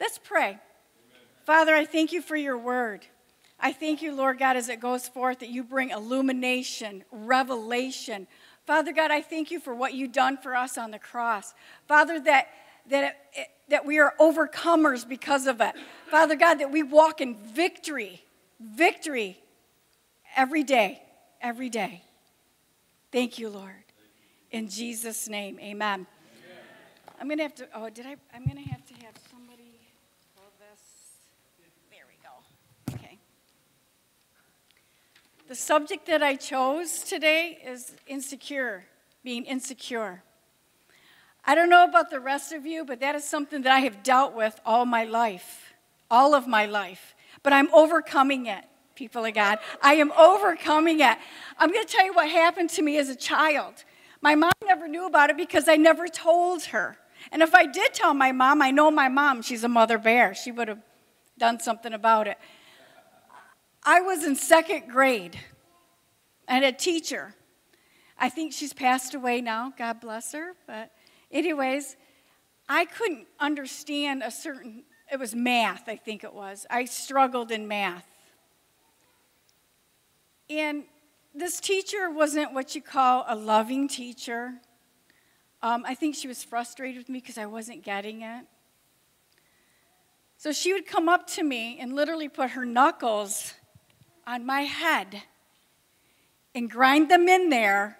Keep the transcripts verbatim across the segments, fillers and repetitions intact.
Let's pray. Amen. Father, I thank you for your word. I thank you, Lord God, as it goes forth, that you bring illumination, revelation. Father God, I thank you for what you've done for us on the cross. Father, that, that, it, it, that we are overcomers because of it. Father God, that we walk in victory, victory every day, every day. Thank you, Lord. In Jesus' name, amen. Amen. I'm going to have to, oh, did I, I'm going to have to have somebody hold this. There we go. Okay. The subject that I chose today is insecure, being insecure. I don't know about the rest of you, but that is something that I have dealt with all my life, all of my life. But I'm overcoming it, people of God. I am overcoming it. I'm going to tell you what happened to me as a child. My mom never knew about it because I never told her. And if I did tell my mom, I know my mom, she's a mother bear. She would have done something about it. I was in second grade and a teacher. I think she's passed away now, God bless her. But anyways, I couldn't understand a certain, it was math, I think it was. I struggled in math. And this teacher wasn't what you call a loving teacher. Um, I think she was frustrated with me because I wasn't getting it. So she would come up to me and literally put her knuckles on my head and grind them in there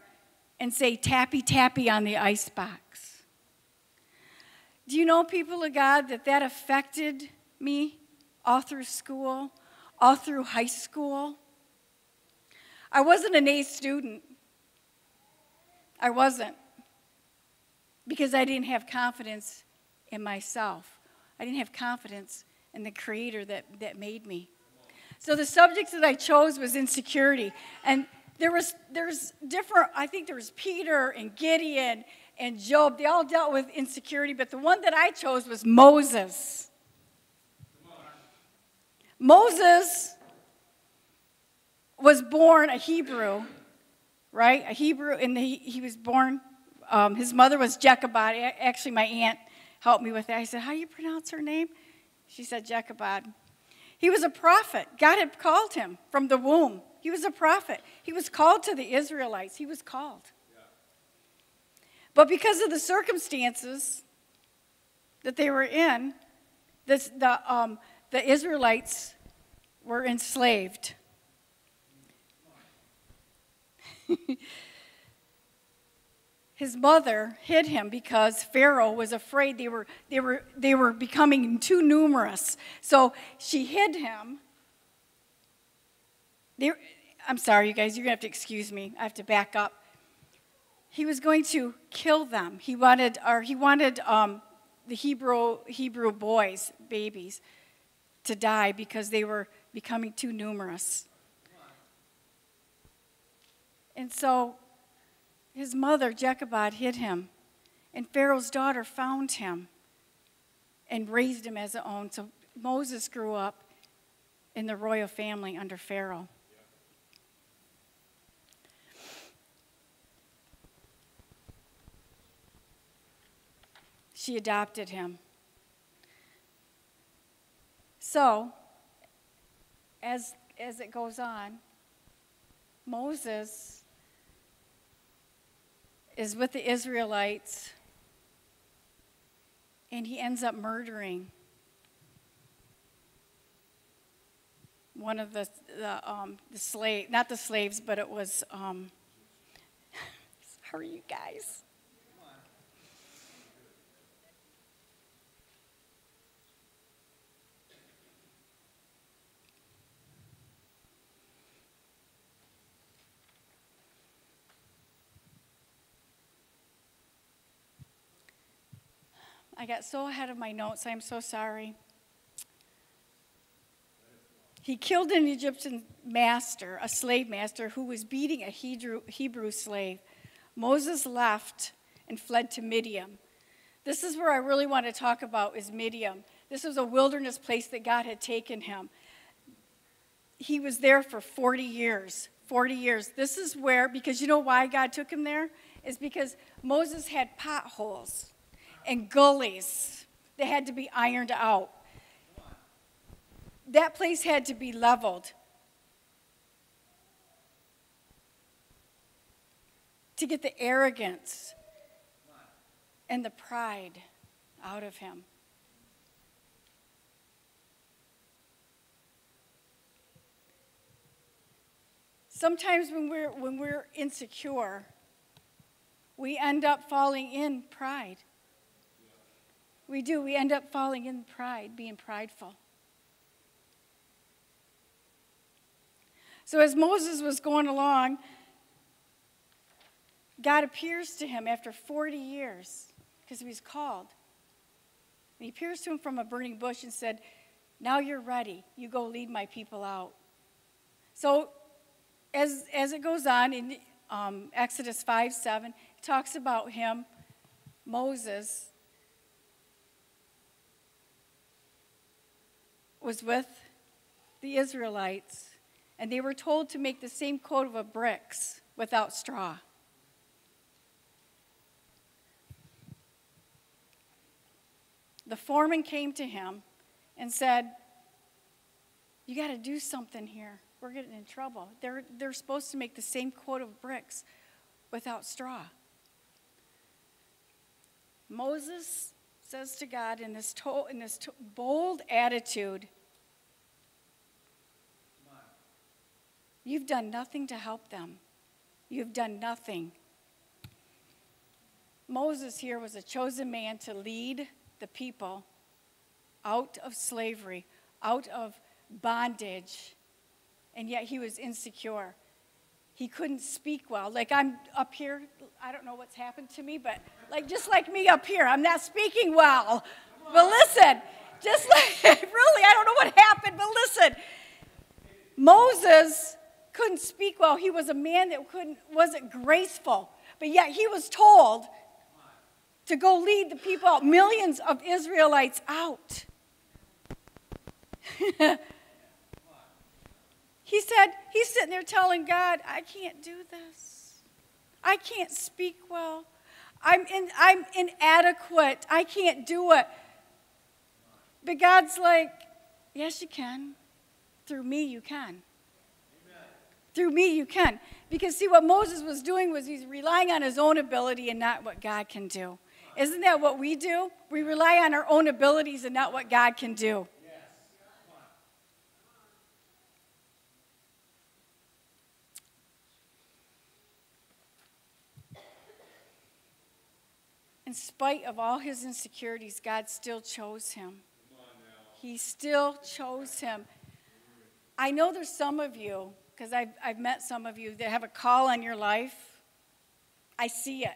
and say, tappy, tappy on the icebox. Do you know, people of God, that that affected me all through school, all through high school? I wasn't an A student. I wasn't. Because I didn't have confidence in myself. I didn't have confidence in the Creator that, that made me. So the subject that I chose was insecurity. And there was there's different, I think there was Peter and Gideon and Job. They all dealt with insecurity. But the one that I chose was Moses. Moses was born a Hebrew, right? A Hebrew, and he, he was born, um, his mother was Jochebed. Actually, my aunt helped me with that. I said, how do you pronounce her name? She said Jochebed. He was a prophet. God had called him from the womb. He was a prophet. He was called to the Israelites. He was called. Yeah. But because of the circumstances that they were in, this, the, um, the Israelites were enslaved. His mother hid him because Pharaoh was afraid they were, they were, they were becoming too numerous. So she hid him. They, I'm sorry, you guys, you're going to have to excuse me. I have to back up. He was going to kill them. He wanted, or he wanted um, the Hebrew, Hebrew boys, babies, to die because they were becoming too numerous. And so his mother, Jochebed, hid him. And Pharaoh's daughter found him and raised him as her own. So Moses grew up in the royal family under Pharaoh. Yeah. She adopted him. So, as, as it goes on, Moses is with the Israelites, and he ends up murdering one of the, the, um, the slaves, not the slaves, but it was, um, sorry you guys. I got so ahead of my notes. I'm so sorry. He killed an Egyptian master, a slave master, who was beating a Hebrew, Hebrew slave. Moses left and fled to Midian. This is where I really want to talk about is Midian. This was a wilderness place that God had taken him. He was there for forty years, forty years. This is where, because you know why God took him there? Is because Moses had potholes and gullies that had to be ironed out. that place had to be leveled to get the arrogance and the pride out of him. Sometimes when we're, when we're insecure, we end up falling in pride. We do. We end up falling in pride, being prideful. So as Moses was going along, God appears to him after forty years, because he was called. And he appears to him from a burning bush and said, now you're ready. You go lead my people out. So As, as it goes on in um, Exodus five seven, it talks about him, Moses, was with the Israelites, and they were told to make the same coat of bricks without straw. The foreman came to him and said, you got to do something here. We're getting in trouble. They're, they're supposed to make the same coat of bricks without straw. Moses says to God in this, to, in this to, bold attitude, you've done nothing to help them. You've done nothing. Moses here was a chosen man to lead the people out of slavery, out of bondage. And yet he was insecure. He couldn't speak well. Like I'm up here, I don't know what's happened to me, but like just like me up here, I'm not speaking well. But listen, just like, really, I don't know what happened, but listen. Moses couldn't speak well. He was a man that couldn't, wasn't graceful. But yet he was told to go lead the people out, millions of Israelites out. He said, he's sitting there telling God, I can't do this. I can't speak well. I'm, in, I'm inadequate. I can't do it. But God's like, yes, you can. Through me, you can. Amen. Through me, you can. Because see, what Moses was doing was he's relying on his own ability and not what God can do. Isn't that what we do? We rely on our own abilities and not what God can do. In spite of all his insecurities, God still chose him. He still chose him. I know there's some of you, because I've, I've met some of you, that have a call on your life. I see it.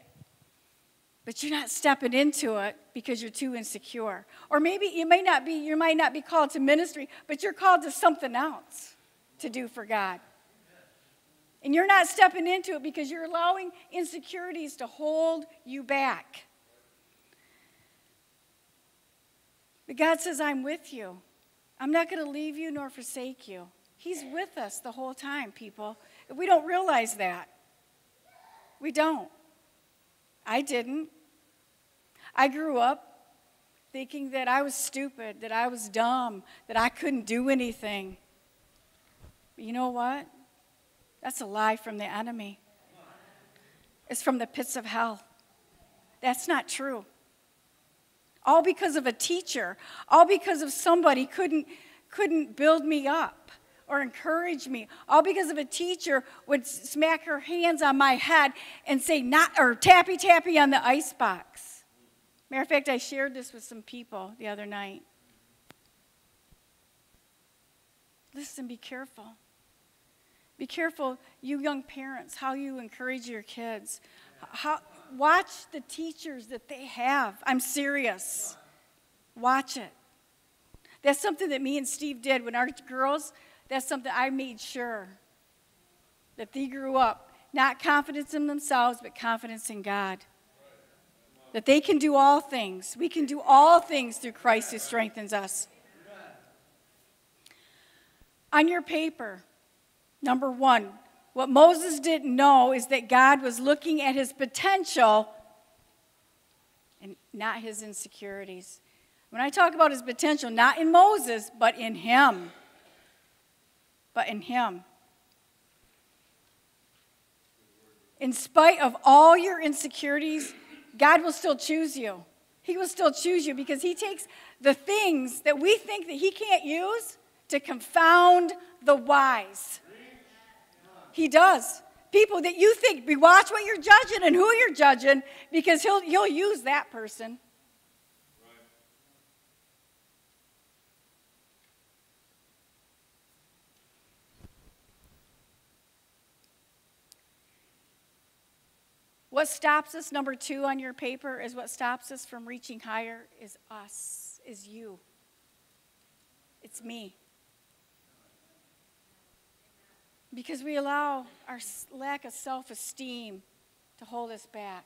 But you're not stepping into it because you're too insecure. Or maybe you may not be, you might not be called to ministry, but you're called to something else to do for God. And you're not stepping into it because you're allowing insecurities to hold you back. But God says, I'm with you. I'm not going to leave you nor forsake you. He's with us the whole time, people. We don't realize that. We don't. I didn't. I grew up thinking that I was stupid, that I was dumb, that I couldn't do anything. But you know what? That's a lie from the enemy. It's from the pits of hell. That's not true. All because of a teacher, all because of somebody couldn't, couldn't build me up or encourage me, all because of a teacher would smack her hands on my head and say, not, or tappy, tappy on the icebox. Matter of fact, I shared this with some people the other night. Listen, be careful. Be careful, you young parents, how you encourage your kids. How, watch the teachers that they have. I'm serious. Watch it. That's something that me and Steve did when our girls, that's something I made sure that they grew up, not confidence in themselves, but confidence in God. That they can do all things. We can do all things through Christ who strengthens us. On your paper, number one, what Moses didn't know is that God was looking at his potential and not his insecurities. When I talk about his potential, not in Moses, but in him. but in him. In spite of all your insecurities, God will still choose you. He will still choose you because he takes the things that we think that he can't use to confound the wise. He does. People that you think, be watch what you're judging and who you're judging, because he'll, he'll use that person. Right. What stops us, number two on your paper, is what stops us from reaching higher is us, is you. It's me. Because we allow our lack of self-esteem to hold us back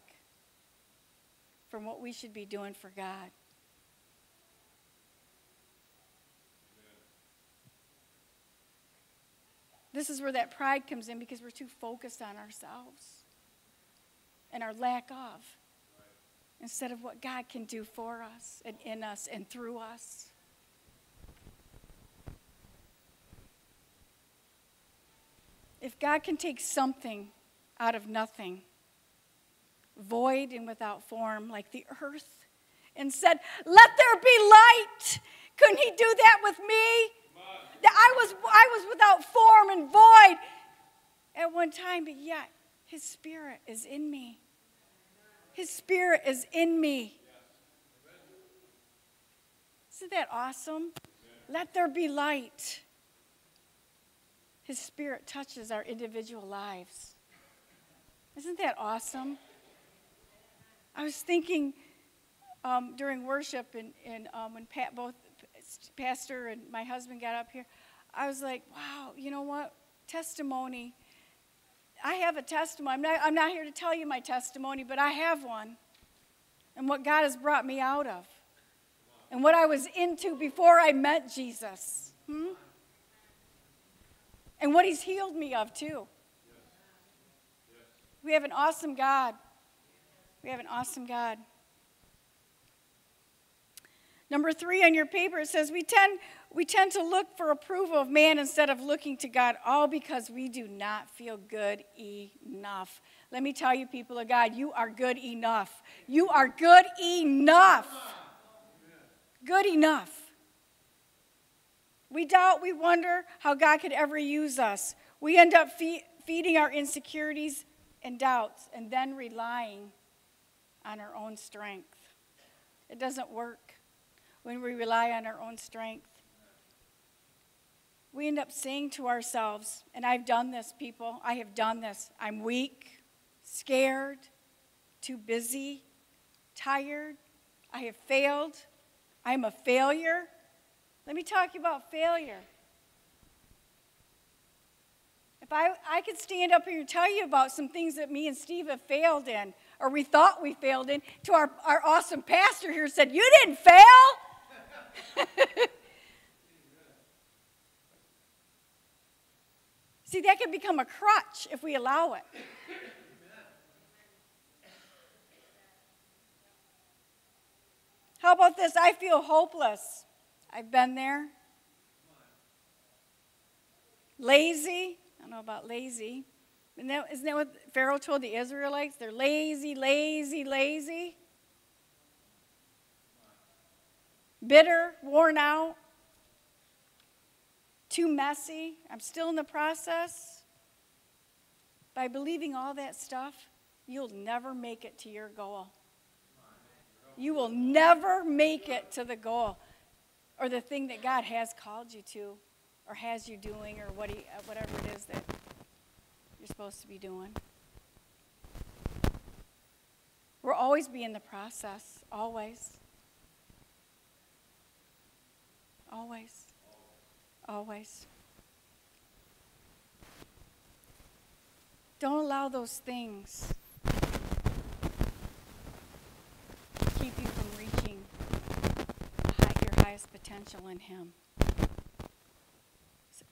from what we should be doing for God. Amen. This is where that pride comes in, because we're too focused on ourselves and our lack of, right, instead of what God can do for us and in us and through us. If God can take something out of nothing, void and without form, like the earth, and said, let there be light, couldn't he do that with me? That I was, I was without form and void at one time, but yet his spirit is in me. His spirit is in me. Isn't that awesome? Let there be light. His spirit touches our individual lives. Isn't that awesome? I was thinking um, during worship, and, and um, when Pat, both Pastor and my husband got up here, I was like, wow, you know what? Testimony. I have a testimony. I'm not, I'm not here to tell you my testimony, but I have one. And what God has brought me out of. And what I was into before I met Jesus. Hmm? And what he's healed me of, too. Yes. Yes. We have an awesome God. We have an awesome God. Number three on your paper, it says, we tend, we tend to look for approval of man instead of looking to God, all because we do not feel good enough. Let me tell you, people of God, you are good enough. You are good enough. Good enough. We doubt, we wonder how God could ever use us. We end up fe- feeding our insecurities and doubts and then relying on our own strength. It doesn't work when we rely on our own strength. We end up saying to ourselves, and I've done this, people, I have done this. I'm weak, scared, too busy, tired. I have failed. I am a failure. Let me talk about failure. If I, I could stand up here and tell you about some things that me and Steve have failed in, or we thought we failed in, to our, our awesome pastor here said, you didn't fail. See, that can become a crutch if we allow it. How about this? I feel hopeless. I've been there. Lazy. I don't know about lazy. Isn't that, isn't that what Pharaoh told the Israelites? They're lazy, lazy, lazy. Bitter, worn out. Too messy. I'm still in the process. By believing all that stuff, you'll never make it to your goal. You will never make it to the goal. Or the thing that God has called you to, or has you doing, or what he, whatever it is that you're supposed to be doing. We'll always be in the process, always. Always. Always. Don't allow those things to keep you from reaching potential in him. So,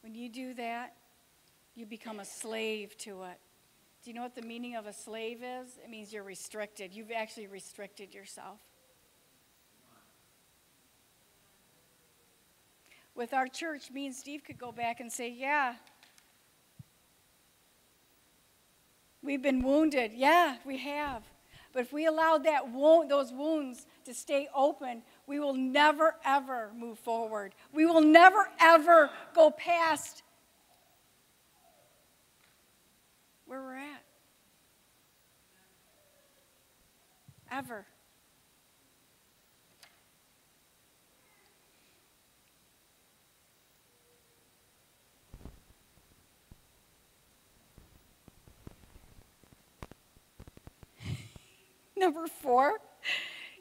when you do that, you become a slave to it. Do you know what the meaning of a slave is? It means you're restricted. You've actually restricted yourself. with our church, me and Steve could go back and say, yeah, we've been wounded. Yeah, we have. But if we allow that wound, those wounds to stay open, we will never, ever move forward. We will never, ever go past where we're at. Ever. Number four,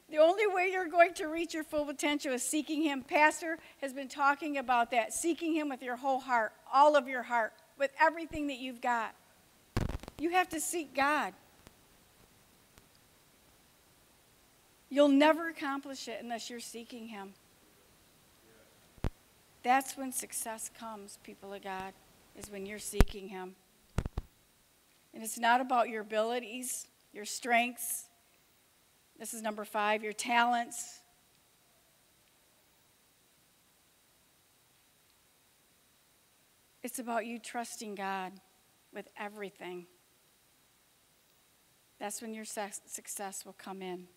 the only way you're going to reach your full potential is seeking Him. Pastor has been talking about that, seeking Him with your whole heart, all of your heart, with everything that you've got. You have to seek God. You'll never accomplish it unless you're seeking Him. That's when success comes, people of God, is when you're seeking Him. And it's not about your abilities, your strengths. This is number five, your talents. It's about you trusting God with everything. That's when your success will come in,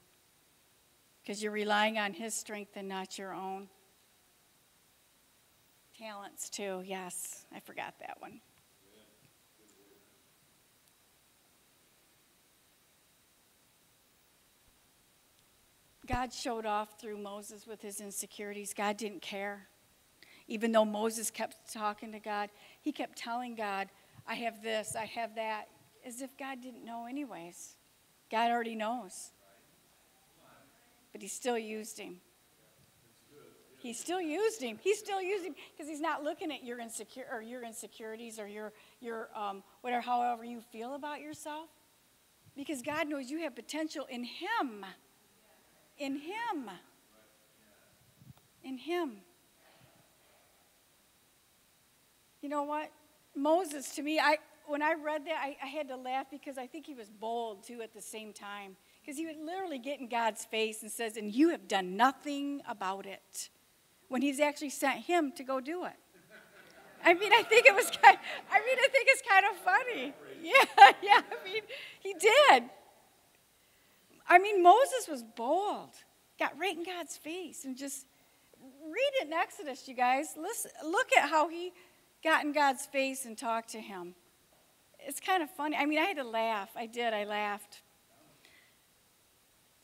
because you're relying on His strength and not your own. Talents too, yes, I forgot that one. God showed off through Moses with his insecurities. God didn't care. Even though Moses kept talking to God, he kept telling God, I have this, I have that, as if God didn't know anyways. God already knows. But he still used him. He still used him. He still used him because he's not looking at your insecure or your insecurities or your, your um, whatever, however you feel about yourself. Because God knows you have potential in Him. In Him. In Him. You know what? Moses, to me, I when I read that, I, I had to laugh because I think he was bold, too, at the same time. Because he would literally get in God's face and says, and you have done nothing about it, when he's actually sent him to go do it. I mean, I think it was kind of, I mean, I think it's kind of funny. Yeah, yeah, I mean, he did. I mean, Moses was bold, got right in God's face, and just read it in Exodus, you guys. Listen, look at how he got in God's face and talked to him. It's kind of funny. I mean, I had to laugh. I did. I laughed.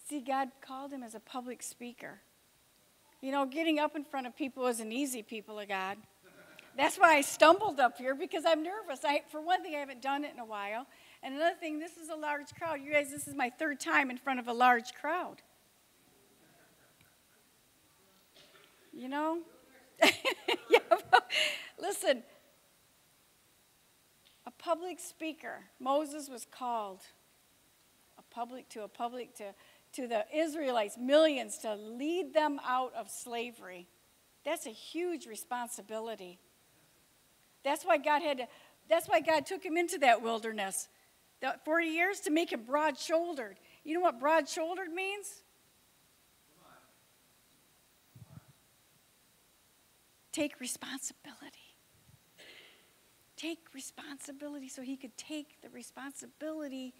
See, God called him as a public speaker. You know, getting up in front of people isn't easy, people of God. That's why I stumbled up here, because I'm nervous. I, for one thing, I haven't done it in a while. And another thing, this is a large crowd. You guys, this is my third time in front of a large crowd. You know? Yeah, well, listen, a public speaker, Moses was called a public to a public to, to the Israelites, millions, to lead them out of slavery. That's a huge responsibility. That's why God had to, that's why God took him into that wilderness. forty years to make him broad-shouldered. You know what broad-shouldered means? Take responsibility. Take responsibility so he could take the responsibility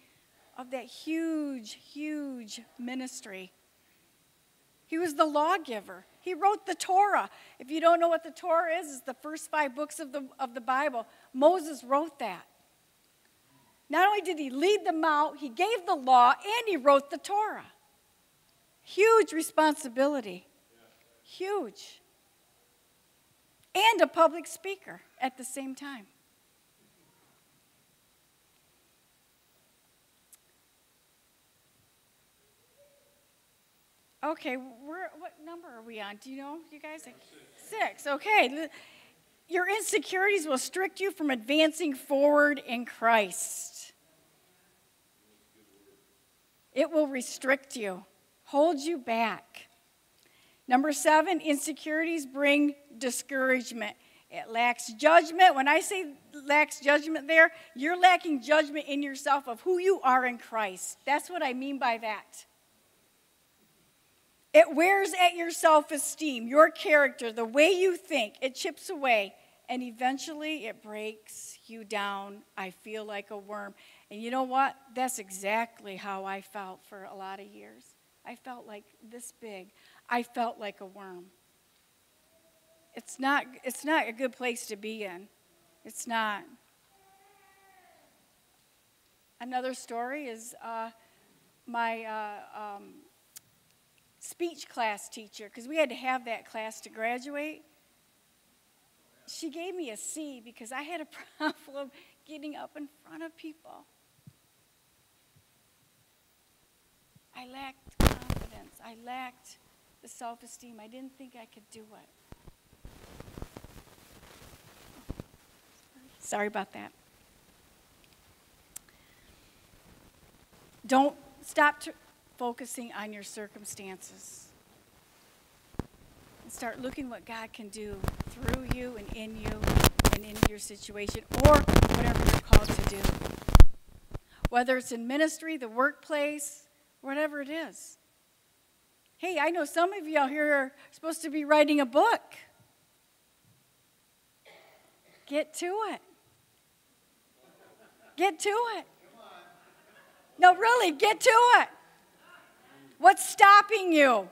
of that huge, huge ministry. He was the lawgiver. He wrote the Torah. If you don't know what the Torah is, it's the first five books of the, of the Bible. Moses wrote that. Not only did he lead them out, he gave the law, and he wrote the Torah. Huge responsibility. Huge. And a public speaker at the same time. Okay, we're, what number are we on? Do you know, you guys? Like six. Six, okay. Your insecurities will restrict you from advancing forward in Christ. It will restrict you, hold you back. Number seven, insecurities bring discouragement. It lacks judgment. When I say lacks judgment there, you're lacking judgment in yourself of who you are in Christ. That's what I mean by that. It wears at your self-esteem, your character, the way you think. It chips away, and eventually it breaks you down. I feel like a worm. And you know what? That's exactly how I felt for a lot of years. I felt like this big. I felt like a worm. It's not, it's not a good place to be in. It's not. Another story is uh, my uh, um, speech class teacher, because we had to have that class to graduate. She gave me a C because I had a problem getting up in front of people. I lacked confidence. I lacked the self-esteem. I didn't think I could do it. Sorry about that. Don't stop to focusing on your circumstances. And start looking what God can do through you and in you and in your situation, or whatever you're called to do. Whether it's in ministry, the workplace, whatever it is. Hey, I know some of you out here are supposed to be writing a book. Get to it. Get to it. No, really, get to it. What's stopping you?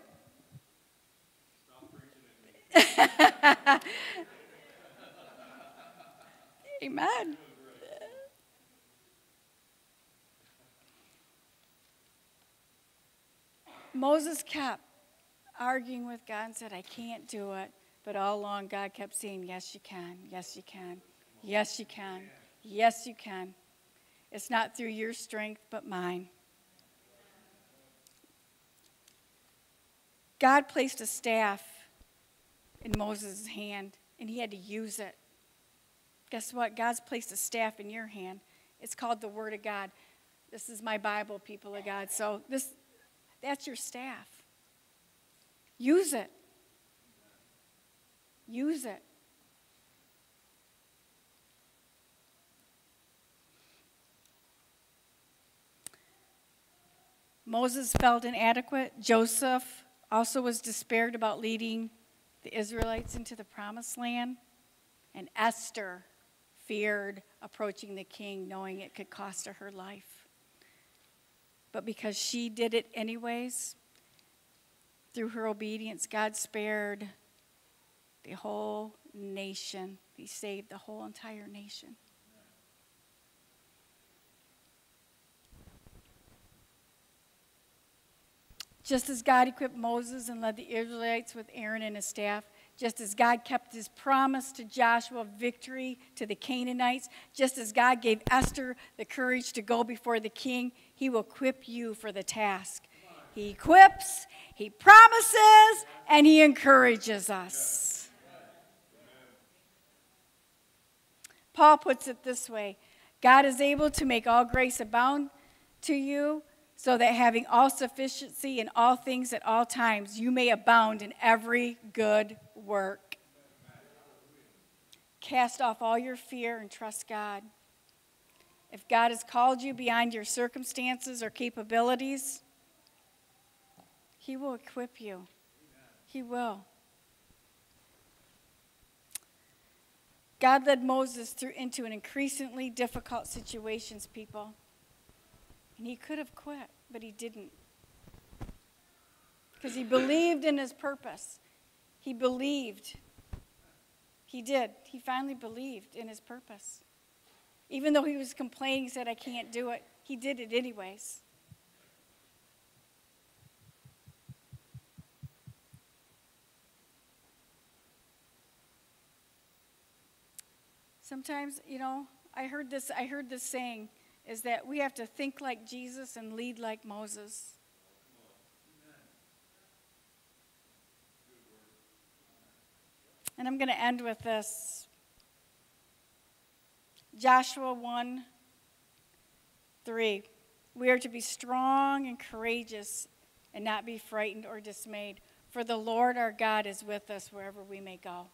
Stop preaching at me. Amen. Moses kept arguing with God and said, I can't do it. But all along, God kept saying, yes, you can. Yes, you can. Yes, you can. Yes, you can. It's not through your strength, but mine. God placed a staff in Moses' hand, and he had to use it. Guess what? God's placed a staff in your hand. It's called the Word of God. This is my Bible, people of God. So this, that's your staff. Use it. Use it. Moses felt inadequate. Joseph also was despaired about leading the Israelites into the promised land. And Esther feared approaching the king, knowing it could cost her her life. But because she did it anyways, through her obedience, God spared the whole nation. He saved the whole entire nation. Just as God equipped Moses and led the Israelites with Aaron and his staff, just as God kept his promise to Joshua of victory to the Canaanites, just as God gave Esther the courage to go before the king, he will equip you for the task. He equips, he promises, and he encourages us. Paul puts it this way, God is able to make all grace abound to you, so that having all sufficiency in all things at all times, you may abound in every good work. Cast off all your fear and trust God. If God has called you beyond your circumstances or capabilities, he will equip you. He will. God led Moses through into an increasingly difficult situations, people. And he could have quit, but he didn't. Because he believed in his purpose. He believed. He did. He finally believed in his purpose. Even though he was complaining, he said, I can't do it. He did it anyways. Sometimes, you know, I heard this, I heard this saying, is that we have to think like Jesus and lead like Moses. And I'm going to end with this. Joshua one three. We are to be strong and courageous and not be frightened or dismayed, for the Lord our God is with us wherever we may go.